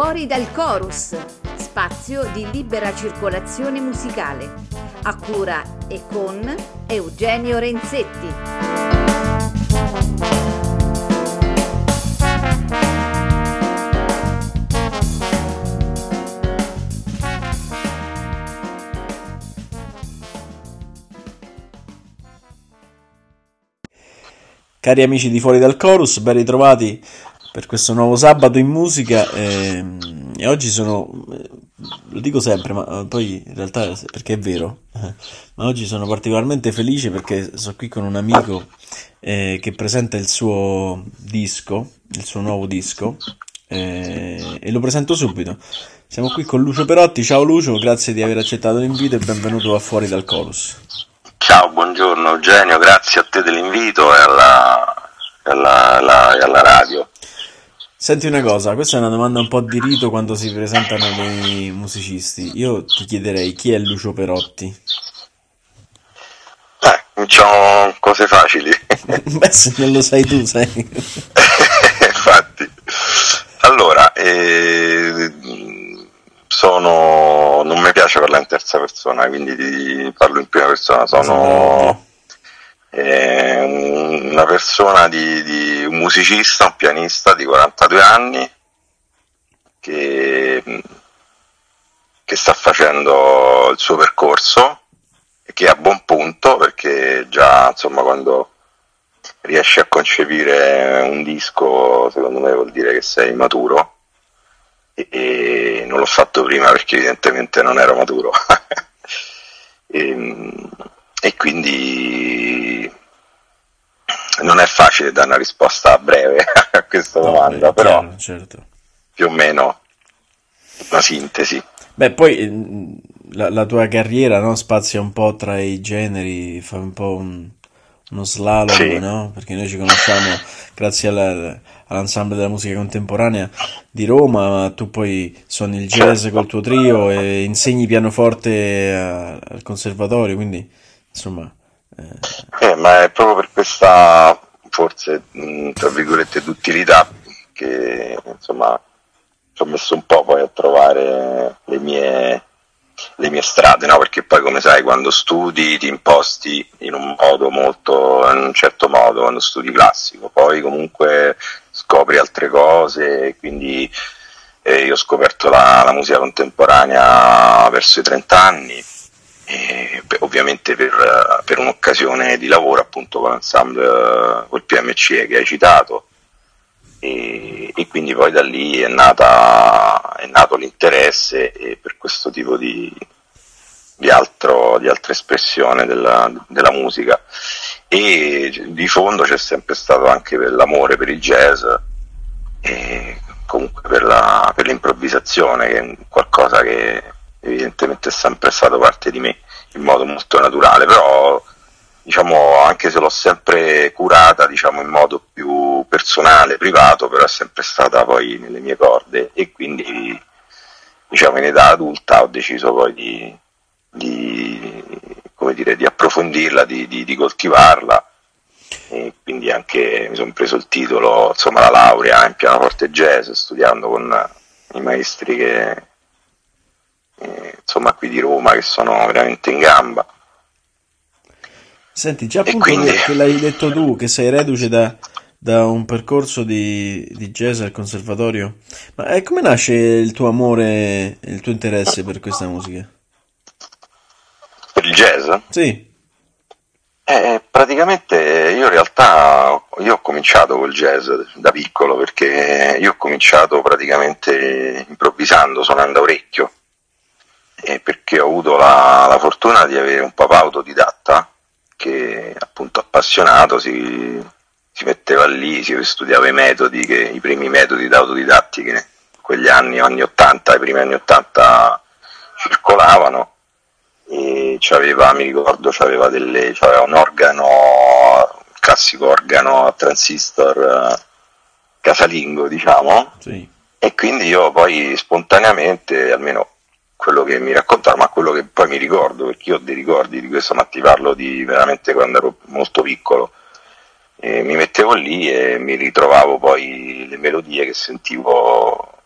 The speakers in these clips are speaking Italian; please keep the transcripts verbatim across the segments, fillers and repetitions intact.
Fuori dal Chorus, spazio di libera circolazione musicale, a cura e con Eugenio Renzetti. Cari amici di Fuori dal Chorus, ben ritrovati per questo nuovo sabato in musica e, e oggi sono, lo dico sempre, ma poi in realtà perché è vero, ma oggi sono particolarmente felice perché sono qui con un amico eh, che presenta il suo disco, il suo nuovo disco eh, e lo presento subito. Siamo qui con Lucio Perotti. Ciao Lucio, grazie di aver accettato l'invito e benvenuto a Fuori dal Chorus. Ciao, buongiorno Eugenio, grazie a te dell'invito e alla, alla, alla, alla radio. Senti una cosa, questa è una domanda un po' di rito quando si presentano dei musicisti. Io ti chiederei chi è Lucio Perotti? Eh, non c'ho cose facili. Beh, se non lo sai tu, sai. Infatti. Allora, eh, sono... non mi piace parlare in terza persona, quindi ti parlo in prima persona. Sono eh, una persona di, di un musicista, un pianista di quarantadue anni che, che sta facendo il suo percorso e che è a buon punto, perché già insomma quando riesci a concepire un disco, secondo me vuol dire che sei maturo. E non l'ho fatto prima perché evidentemente non ero maturo e, e quindi non è facile dare una risposta breve a questa domanda. No, beh, però chiaro, certo. Più o meno una sintesi. Beh, poi la, la tua carriera, no, spazia un po' tra i generi, fa un po' un, uno slalom, sì. No? Perché noi ci conosciamo grazie alla, all'ensemble della musica contemporanea di Roma, ma tu poi suoni il jazz col tuo trio e insegni pianoforte a, al conservatorio, quindi insomma... Eh... Eh, ma è proprio per questa, forse, mh, tra virgolette, d'utilità che insomma ci ho messo un po' poi a trovare le mie, le mie strade, no? Perché poi, come sai, quando studi ti imposti in un modo molto, in un certo modo, quando studi classico, poi comunque... scopri altre cose, quindi eh, io ho scoperto la, la musica contemporanea verso i trenta anni, e, beh, ovviamente per, per un'occasione di lavoro appunto con l'ensemble, col P M C che hai citato, e, e quindi poi da lì è, nata, è nato l'interesse e per questo tipo di, di, altro, di altra espressione della, della musica. E di fondo c'è sempre stato anche per l'amore per il jazz e comunque per, la, per l'improvvisazione, che è qualcosa che evidentemente è sempre stato parte di me in modo molto naturale, però diciamo anche se l'ho sempre curata diciamo in modo più personale, privato, però è sempre stata poi nelle mie corde e quindi diciamo in età adulta ho deciso poi di, di come dire, di approfondirla, di, di, di coltivarla, e quindi anche mi sono preso il titolo, insomma la laurea in pianoforte jazz, studiando con i maestri che eh, insomma qui di Roma, che sono veramente in gamba. Senti, già appunto quindi... che l'hai detto tu, che sei reduce da, da un percorso di, di jazz al conservatorio, ma eh, come nasce il tuo amore, il tuo interesse per questa musica? Il jazz? Sì. Eh, praticamente io in realtà io ho cominciato col jazz da piccolo, perché io ho cominciato praticamente improvvisando, suonando a orecchio, eh, perché ho avuto la, la fortuna di avere un papà autodidatta che appunto appassionato si, si metteva lì, si studiava i metodi, che, i primi metodi d'autodidatti che in quegli anni, anni ottanta, i primi anni ottanta circolavano. E c'aveva, mi ricordo, c'aveva, delle, c'aveva un organo, il classico organo a transistor eh, casalingo, diciamo, sì. E quindi io poi spontaneamente, almeno quello che mi raccontavano, ma quello che poi mi ricordo, perché io ho dei ricordi di questo, ma ti parlo di veramente quando ero molto piccolo, e mi mettevo lì e mi ritrovavo poi le melodie che sentivo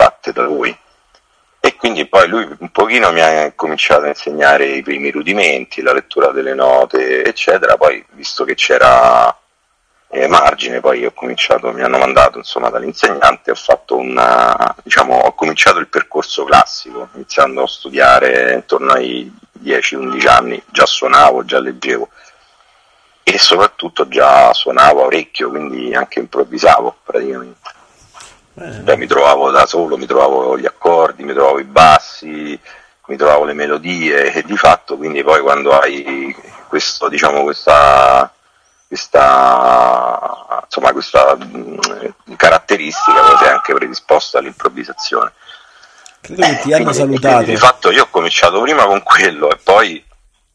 fatte da lui, e quindi poi lui un pochino mi ha cominciato a insegnare i primi rudimenti, la lettura delle note eccetera. Poi, visto che c'era eh, margine, poi ho cominciato, mi hanno mandato insomma dall'insegnante, ho fatto una, diciamo, ho cominciato il percorso classico, iniziando a studiare intorno ai dieci undici anni, già suonavo, già leggevo e soprattutto già suonavo a orecchio, quindi anche improvvisavo praticamente. Beh, mi trovavo da solo, mi trovavo gli accordi, mi trovavo i bassi, mi trovavo le melodie, e di fatto quindi poi quando hai questo, diciamo, questa, questa, insomma, questa mh, caratteristica, poi sei anche predisposto all'improvvisazione. Credo eh, che ti hanno salutato. Di fatto io ho cominciato prima con quello e poi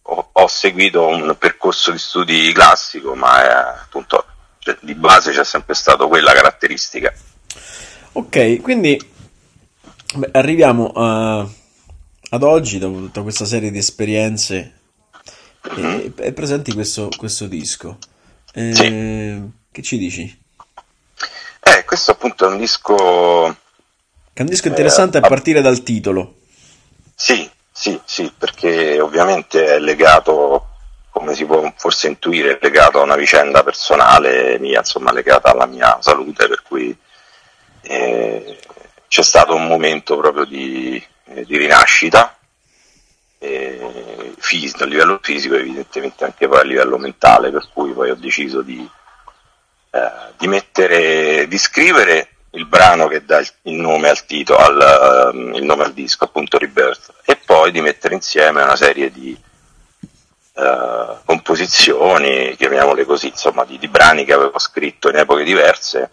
ho, ho seguito un percorso di studi classico, ma eh, appunto cioè, di base c'è sempre stata quella caratteristica. Ok, quindi beh, arriviamo a, ad oggi, dopo tutta questa serie di esperienze, e, e presenti questo, questo disco. Eh, sì. Che ci dici? Eh, questo appunto è un disco... È un disco interessante eh, a partire dal titolo. Sì, sì, sì, perché ovviamente è legato, come si può forse intuire, è legato a una vicenda personale mia, insomma legata alla mia salute, per cui... Eh, c'è stato un momento proprio di, eh, di rinascita eh, fis- a livello fisico, evidentemente anche poi a livello mentale, per cui poi ho deciso di, eh, di mettere, di scrivere il brano che dà il nome al titolo, al, um, il nome al disco, appunto Rebirth, e poi di mettere insieme una serie di uh, composizioni, chiamiamole così, insomma di, di brani che avevo scritto in epoche diverse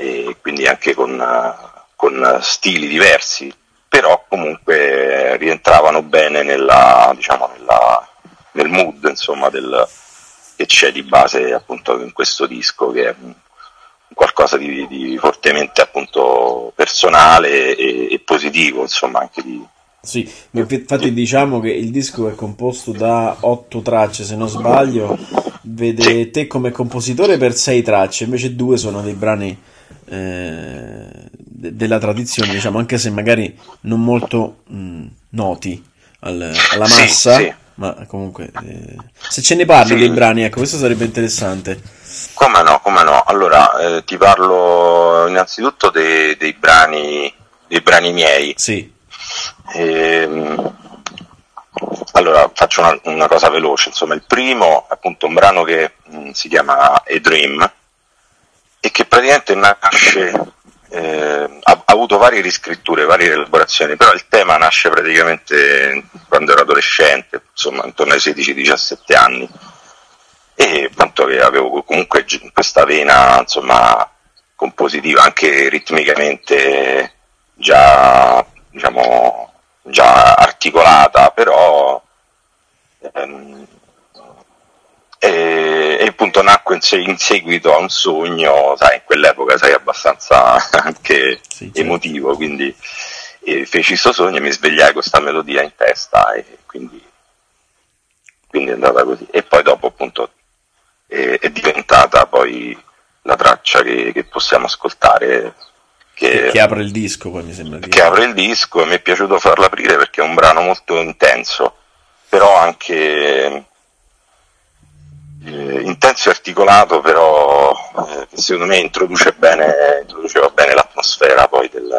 e quindi anche con, con stili diversi, però comunque rientravano bene nella, diciamo, nella, nel mood insomma del, che c'è di base appunto in questo disco, che è qualcosa di, di fortemente appunto personale e, e positivo insomma anche di... Sì, ma infatti diciamo che il disco è composto da otto tracce, se non sbaglio, vede sì. Te come compositore per sei tracce, invece due sono dei brani Eh, de- della tradizione, diciamo, anche se magari non molto mh, noti al, alla massa, sì, sì. Ma comunque eh, se ce ne parli sì. Dei brani, ecco, questo sarebbe interessante. Come no, come no. Allora eh, ti parlo innanzitutto de- dei brani, dei brani miei. Sì. Ehm, allora faccio una, una cosa veloce. Insomma, il primo è appunto un brano che mh, si chiama A Dream, e che praticamente nasce, eh, ha, ha avuto varie riscritture, varie elaborazioni, però il tema nasce praticamente quando ero adolescente, insomma intorno ai sedici diciassette anni, e tanto che avevo comunque questa vena insomma compositiva, anche ritmicamente già, diciamo, già articolata, però... Ehm, E, e appunto nacque in, in seguito a un sogno, sai, in quell'epoca sei abbastanza anche sì, emotivo, quindi e feci sto sogno e mi svegliai con questa melodia in testa, e quindi, quindi è andata così. E poi dopo appunto è, è diventata poi la traccia che, che possiamo ascoltare, che, che apre il disco, poi mi sembra che apre il disco, e mi è piaciuto farla aprire perché è un brano molto intenso, però anche... Eh, intenso e articolato, però eh, secondo me introduce bene introduceva bene l'atmosfera poi del,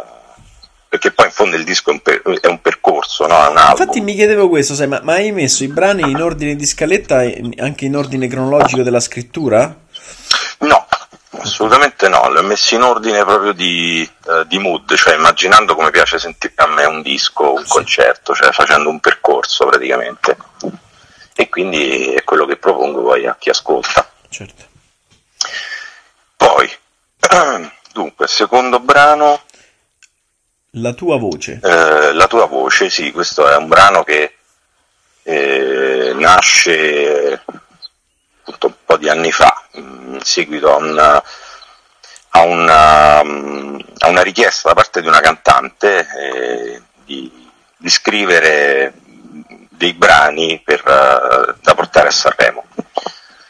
perché poi in fondo il disco è un, per, è un percorso, no? È un album. Infatti mi chiedevo questo, sai, ma, ma hai messo i brani in ordine di scaletta e anche in ordine cronologico della scrittura? No, assolutamente no, li ho messi in ordine proprio di, eh, di mood, cioè immaginando come piace sentire a me un disco, un sì. concerto, cioè facendo un percorso praticamente. E quindi è quello che propongo poi a chi ascolta. Certo. Poi, dunque, secondo brano... La tua voce. Eh, la tua voce, sì, questo è un brano che eh, nasce appunto un po' di anni fa, in seguito a una, a una, a una richiesta da parte di una cantante eh, di, di scrivere... dei brani per, uh, da portare a Sanremo,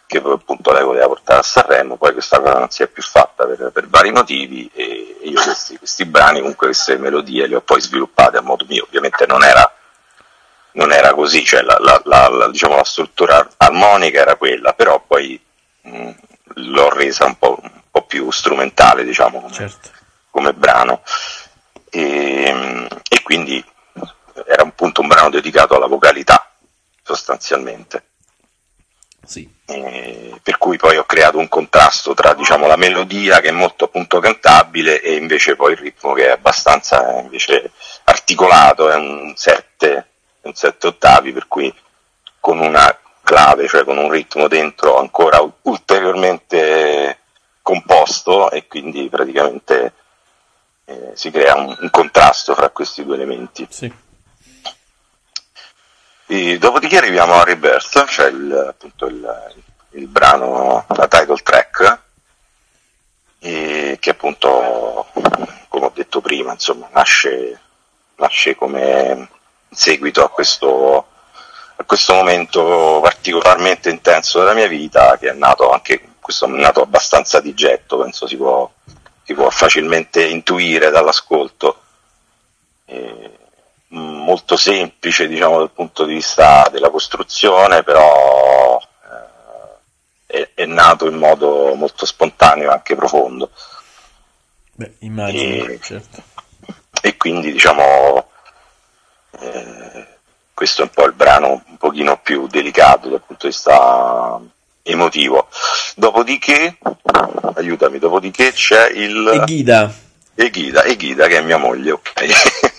che appunto lei voleva portare a Sanremo, poi questa cosa non si è più fatta per, per vari motivi, e e io questi, questi brani, comunque queste melodie le ho poi sviluppate a modo mio. Ovviamente non era, non era così, cioè la, la, la, la, diciamo, la struttura armonica era quella, però poi mh, l'ho resa un po', un po' più strumentale, diciamo, come, certo, come brano, e, e quindi era un punto un brano dedicato alla vocalità sostanzialmente. Sì. Eh, per cui poi ho creato un contrasto tra, diciamo, la melodia che è molto appunto cantabile e invece poi il ritmo che è abbastanza invece articolato, è un sette, un sette ottavi, per cui con una clave, cioè con un ritmo dentro ancora ulteriormente composto, e quindi praticamente eh, si crea un, un contrasto fra questi due elementi. Sì. E dopodiché arriviamo a Rebirth, cioè il, appunto il, il brano, la title track, e che appunto, come ho detto prima, insomma, nasce, nasce come seguito a questo, a questo momento particolarmente intenso della mia vita, che è nato anche, questo è nato abbastanza di getto, penso si può, si può facilmente intuire dall'ascolto. E molto semplice, diciamo, dal punto di vista della costruzione, però eh, è, è nato in modo molto spontaneo e anche profondo. Beh, immagino, e, certo. E quindi, diciamo, eh, questo è un po' il brano un pochino più delicato dal punto di vista emotivo. Dopodiché, aiutami, dopodiché c'è il... Egida. Egida, Egida che è mia moglie, ok.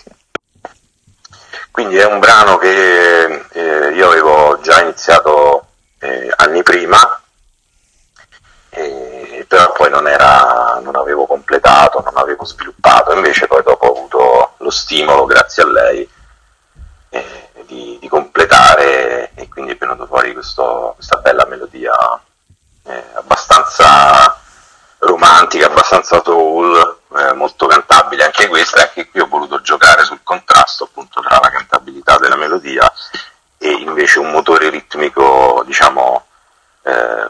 Quindi è un brano che eh, io avevo già iniziato eh, anni prima, eh, però poi non, era, non avevo completato, non avevo sviluppato. Invece poi dopo ho avuto lo stimolo, grazie a lei, eh, di, di completare, e quindi è venuto fuori questo, questa bella melodia eh, abbastanza romantica, abbastanza soul, eh, molto cantabile anche questa. Anche qui ho voluto giocare sul contrasto, appunto, tra la cantabilità della melodia e invece un motore ritmico, diciamo, eh,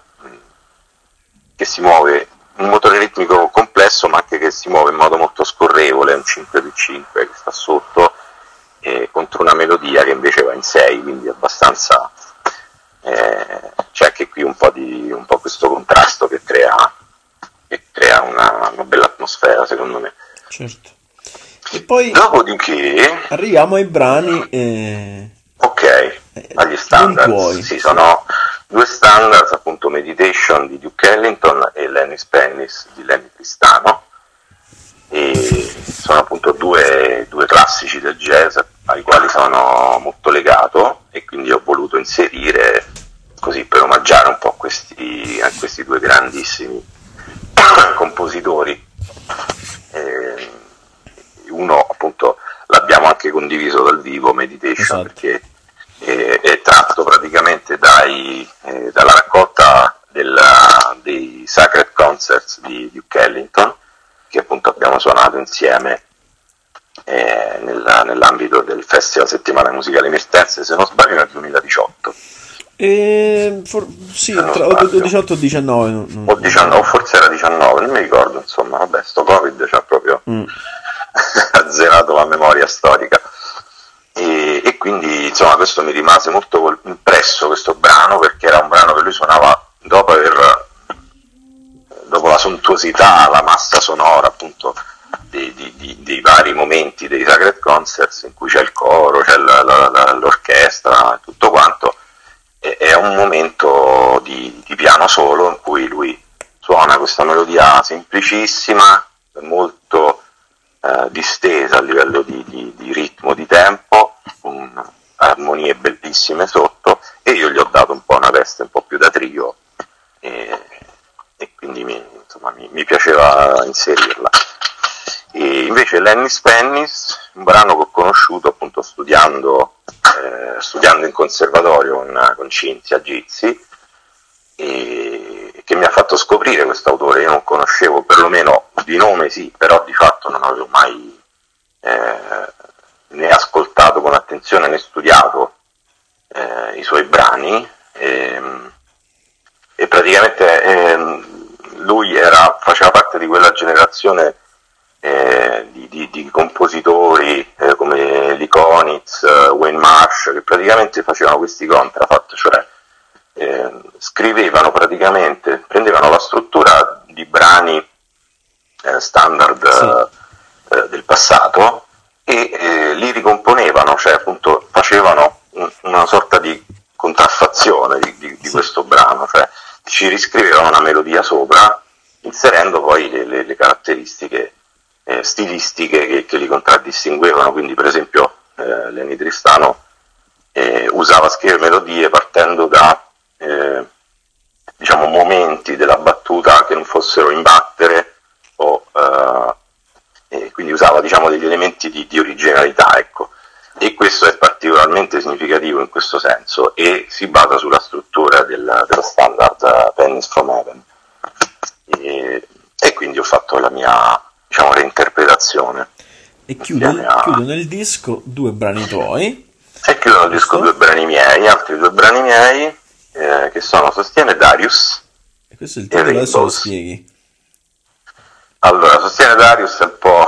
che si muove, un motore ritmico complesso ma anche che si muove in modo molto scorrevole, un cinque più cinque che sta sotto, eh, contro una melodia che invece va in sei, quindi abbastanza eh, c'è anche qui un po' di un po' questo contrasto che crea che crea una, una bella atmosfera, secondo me. Certo. E poi dopodiché arriviamo ai brani eh... ok, agli standard. Sì, sono due standards, appunto, Meditation di Duke Ellington e Lennie's Pennies di Lennie Tristano, e sono appunto due, due classici del jazz ai quali sono molto legato, e quindi ho voluto inserire così per omaggiare un po' questi, a questi due grandissimi compositori. Eh, uno appunto l'abbiamo anche condiviso dal vivo, Meditation, esatto, perché eh, è tratto praticamente dai, eh, dalla raccolta della, dei Sacred Concerts di Duke Ellington, che appunto abbiamo suonato insieme eh, nella, nell'ambito del Festival Settimana Musicale Mirtense, se non sbaglio nel duemiladiciotto. Eh, for- sì, tra, o diciotto o diciannove non, non... o diciannove, forse era diciannove, non mi ricordo, insomma, vabbè, sto Covid ci ha proprio mm. azzerato la memoria storica, e, e quindi, insomma, questo mi rimase molto impresso, questo brano, perché era un brano che lui suonava dopo aver dopo la sontuosità, la massa sonora, appunto, dei, di, di, dei vari momenti dei Sacred Concerts, in cui c'è il coro, c'è la, la, la, l'orchestra, tutto quanto. È un momento di, di piano solo in cui lui suona questa melodia semplicissima, molto eh, distesa a livello di, di, di ritmo, di tempo, con armonie bellissime sotto, e io gli ho dato un po' una veste un po' più da trio, e, e quindi mi, insomma, mi, mi piaceva inserirla. E invece Lennie's Pennies, un brano che ho conosciuto appunto studiando eh, studiando in conservatorio con, con Cinzia Gizzi, e che mi ha fatto scoprire questo autore. Io non conoscevo, perlomeno di nome sì, però di fatto non avevo mai eh, né ascoltato con attenzione né studiato eh, i suoi brani, e, e praticamente eh, lui era, faceva parte di quella generazione eh, di, di, di compositori eh, come di Konitz, Wayne Marsh, che praticamente facevano questi contrafat, cioè eh, scrivevano praticamente, prendevano la struttura di brani eh, standard sì. eh, del passato e eh, li ricomponevano, cioè appunto facevano un, una sorta di contraffazione di, di, di sì. questo brano, cioè ci riscrivevano una melodia sopra, inserendo poi le, le, le caratteristiche eh, stilistiche che, che li contraddistinguevano. Quindi per esempio eh, Lennie Tristano eh, usava a scrivere melodie partendo da eh, diciamo momenti della battuta che non fossero imbattere o eh, e quindi usava diciamo degli elementi di, di originalità, ecco, e questo è particolarmente significativo in questo senso e si basa sulla struttura del, dello standard Penny's from Heaven. E, e quindi ho fatto la mia, diciamo, reinterpretazione. E chiudono mia... il disco due brani tuoi. E chiudono il disco due brani miei, altri due brani miei, eh, che sono Sostiene Darius. E questo è il titolo, adesso lo spieghi. Allora, Sostiene Darius è un po'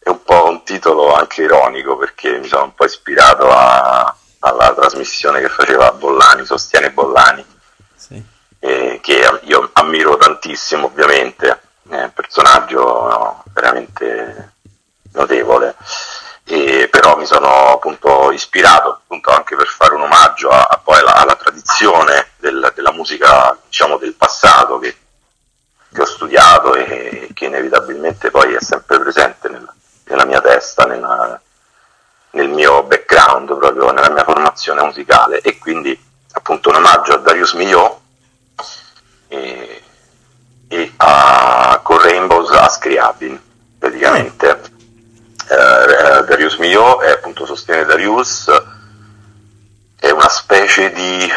è un po' un titolo anche ironico, perché mi sono un po' ispirato a, alla trasmissione che faceva Bollani, Sostiene Bollani. Sì. Eh, che io ammiro tantissimo, ovviamente, è un personaggio no, veramente notevole, e però mi sono appunto ispirato appunto anche per fare un omaggio a, a poi alla, alla tradizione del, della musica, diciamo, del passato che, che ho studiato e che inevitabilmente poi è sempre presente nel, nella mia testa, nella, nel mio background, proprio nella mia formazione musicale, e quindi appunto un omaggio a Darius Milhaud e, e a, con Rainbows a Scriabin, praticamente. eh, Darius Milhaud è appunto Sostiene Darius, è una specie di,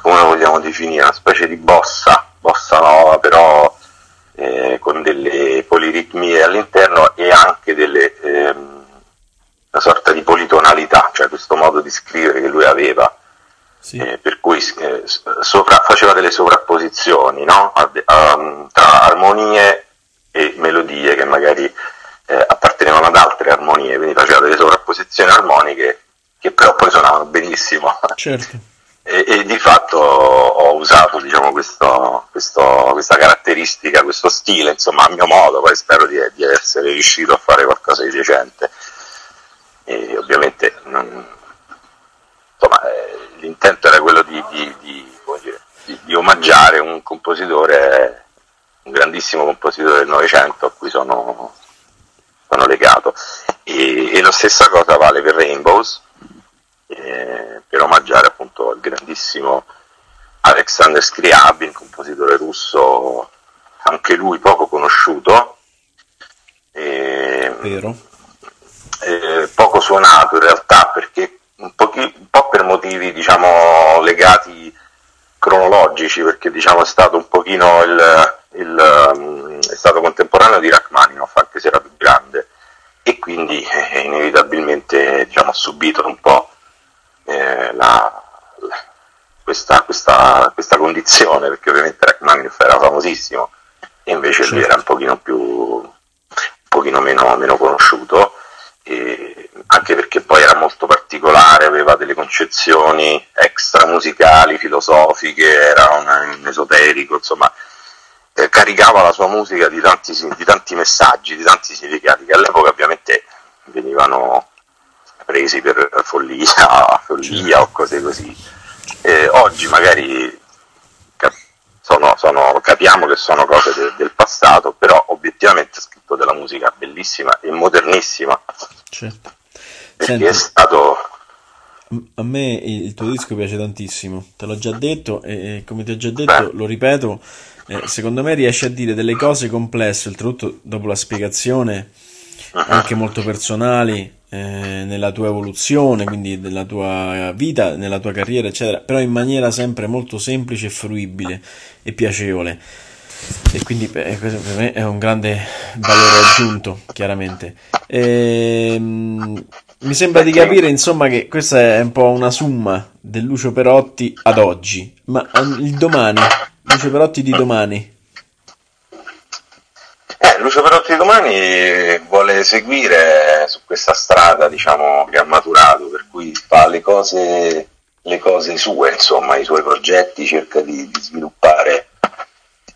come lo vogliamo definire, una specie di bossa bossa nova, però eh, con delle poliritmie all'interno e anche delle eh, una sorta di politonalità, cioè questo modo di scrivere che lui aveva. Sì. Eh, per cui eh, sopra, faceva delle sovrapposizioni, no? a, a, tra armonie e melodie che magari eh, appartenevano ad altre armonie, quindi faceva delle sovrapposizioni armoniche che però poi suonavano benissimo. Certo. e, e di fatto ho usato, diciamo, questo, questo, questa caratteristica, questo stile, insomma, a mio modo. Poi spero di, di essere riuscito a fare qualcosa di decente, e ovviamente non, insomma, eh, l'intento era quello di, di, di, di, di omaggiare un compositore, un grandissimo compositore del Novecento a cui sono, sono legato, e, e la stessa cosa vale per Rainbows, eh, per omaggiare appunto il grandissimo Alexander Scriabin, compositore russo, anche lui poco conosciuto, eh, vero. Eh, poco suonato in realtà, perché Un, pochi, un po' per motivi, diciamo, legati cronologici, perché diciamo è stato un pochino il, il um, è stato contemporaneo di Rachmaninoff, anche se era più grande, e quindi eh, inevitabilmente, diciamo, ha subito un po' eh, la, la, questa, questa, questa condizione, perché ovviamente Rachmaninoff era famosissimo e invece certo. lui era un pochino più un pochino meno, meno conosciuto, e anche perché poi era molto particolare, aveva delle concezioni extra musicali, filosofiche, era un, un esoterico, insomma, eh, caricava la sua musica di tanti, di tanti messaggi, di tanti significati che all'epoca ovviamente venivano presi per follia, follia o cose così. Eh, oggi magari cap- sono, sono, capiamo che sono cose de- del passato, però obiettivamente ha scritto della musica bellissima e modernissima. Cioè, senti, è stato... a me il tuo disco piace tantissimo, te l'ho già detto, e come ti ho già detto, Beh. lo ripeto, eh, secondo me riesci a dire delle cose complesse, oltretutto dopo la spiegazione, uh-huh. anche molto personali, eh, nella tua evoluzione, quindi nella tua vita, nella tua carriera, eccetera, però in maniera sempre molto semplice e fruibile e piacevole, e quindi beh, questo per me è un grande valore aggiunto, chiaramente. Ehm, mi sembra di capire, insomma, che questa è un po' una summa del Lucio Perotti ad oggi, ma il domani, Lucio Perotti di domani Eh, Lucio Perotti di domani vuole seguire su questa strada, diciamo, che ha maturato, per cui fa le cose, le cose sue, insomma, i suoi progetti, cerca di, di sviluppare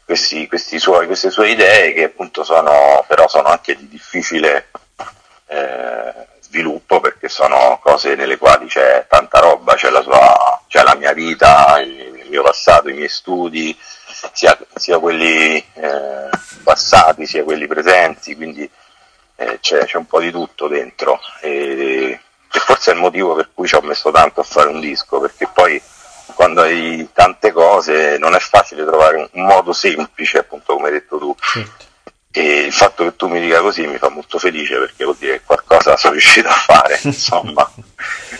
questi, questi suoi, queste sue idee, che appunto sono, però sono anche di difficile eh, sviluppo, perché sono cose nelle quali c'è tanta roba, c'è la sua, c'è la mia vita, il, il mio passato, i miei studi, sia, sia quelli eh, passati sia quelli presenti, quindi eh, c'è, c'è un po' di tutto dentro, e, e forse è il motivo per cui ci ho messo tanto a fare un disco, perché poi quando hai tante cose non è facile trovare un, un modo semplice, appunto, come hai detto tu. Certo. E il fatto che tu mi dica così mi fa molto felice, perché vuol dire che qualcosa sono riuscito a fare, insomma.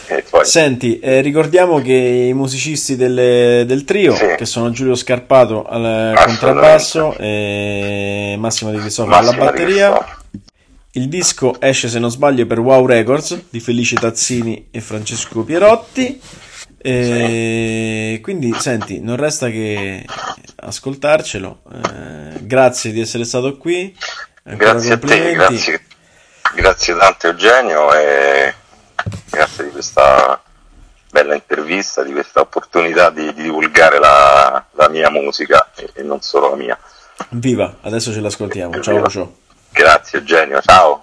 E poi... Senti, eh, ricordiamo che i musicisti delle, del trio, sì, che sono Giulio Scarpato al contrabbasso e Massimo Di Chissolo alla batteria. Il disco esce, se non sbaglio, per Wow Records di Felice Tazzini e Francesco Pierotti. E sì. Quindi senti, non resta che ascoltarcelo. Eh, grazie di essere stato qui. Ancora grazie a te, grazie, grazie tante Eugenio, e grazie di questa bella intervista, di questa opportunità di, di divulgare la, la mia musica, e, e non solo la mia. Viva, adesso ce l'ascoltiamo. Viva. Ciao Lucio. Grazie Eugenio, ciao.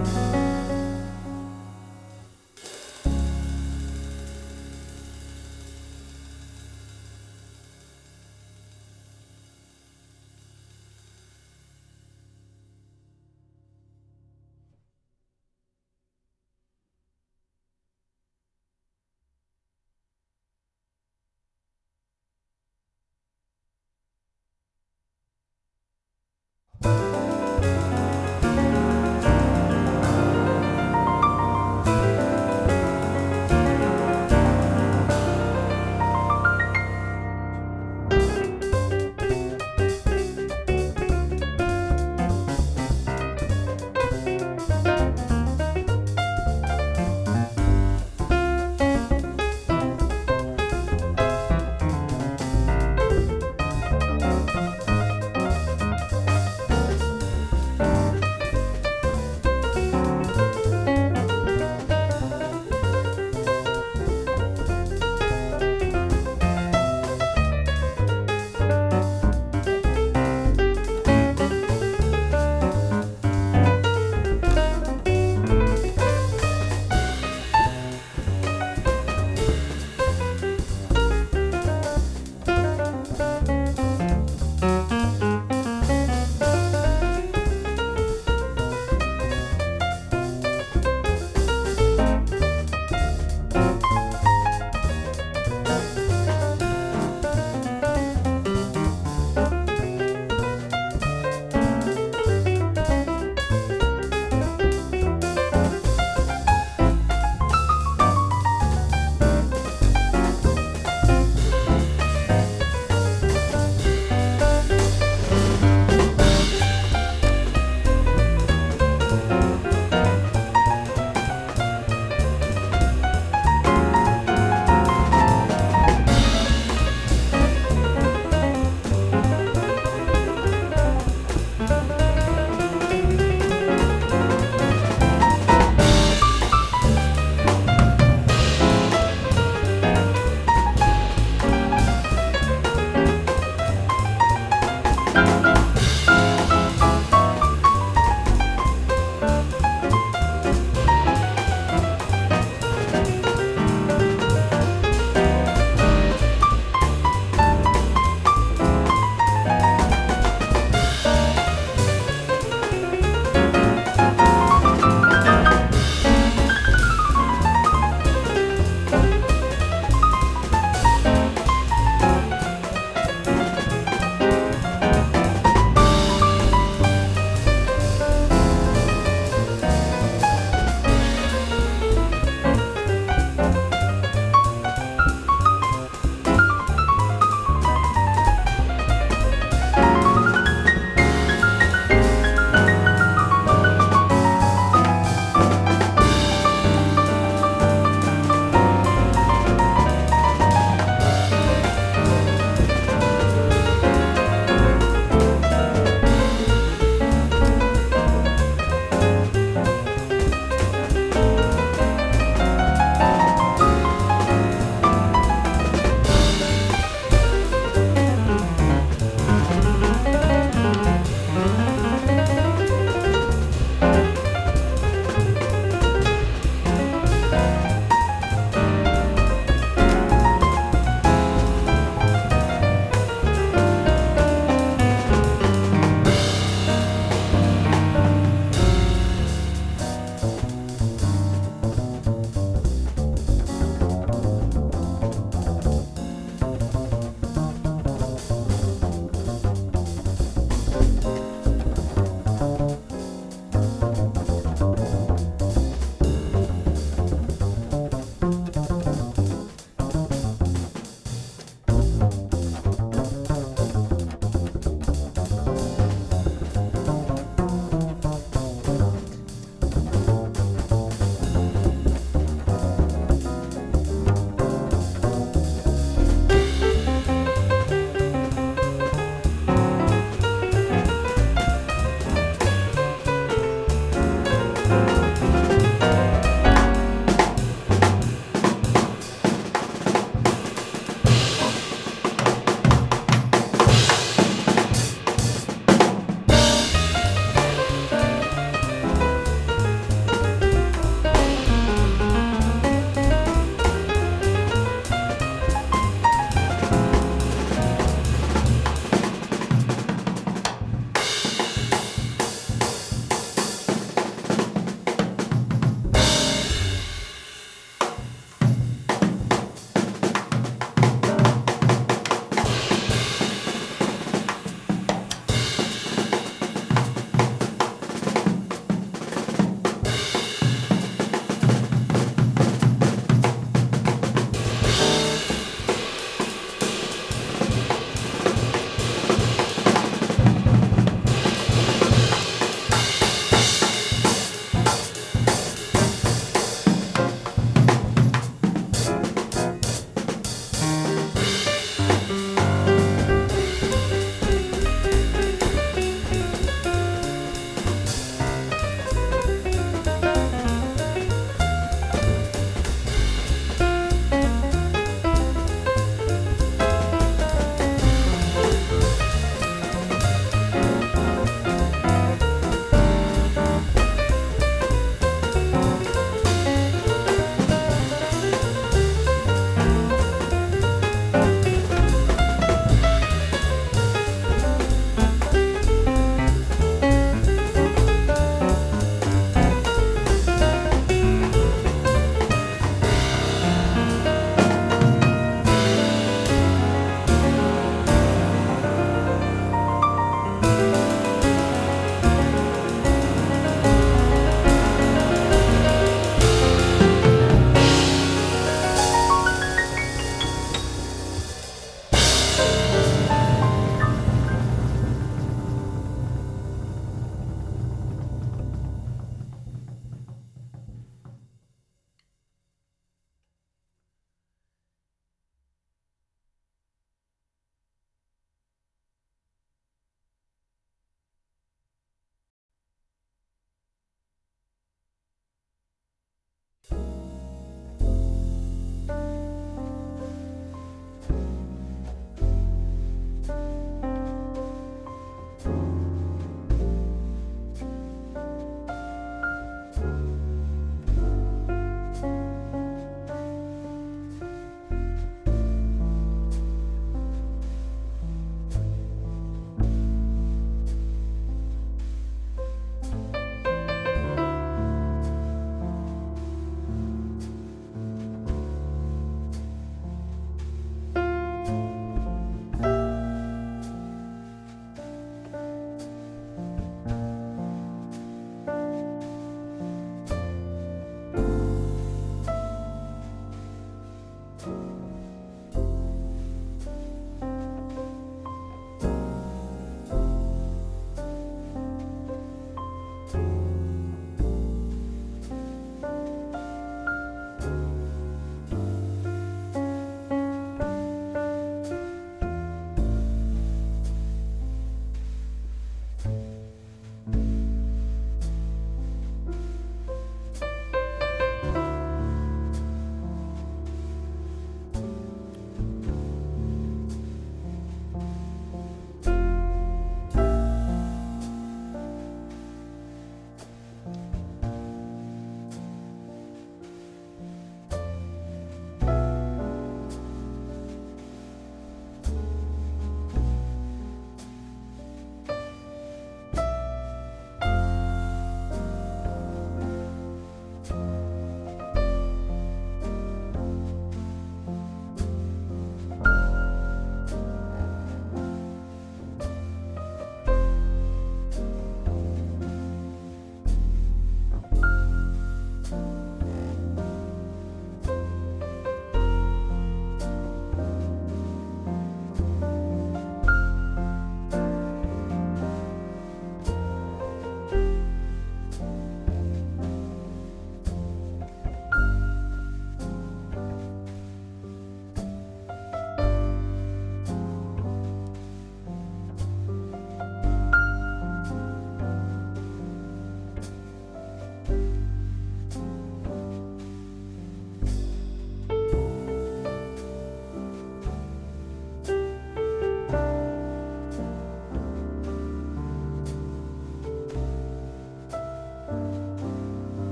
Thank you.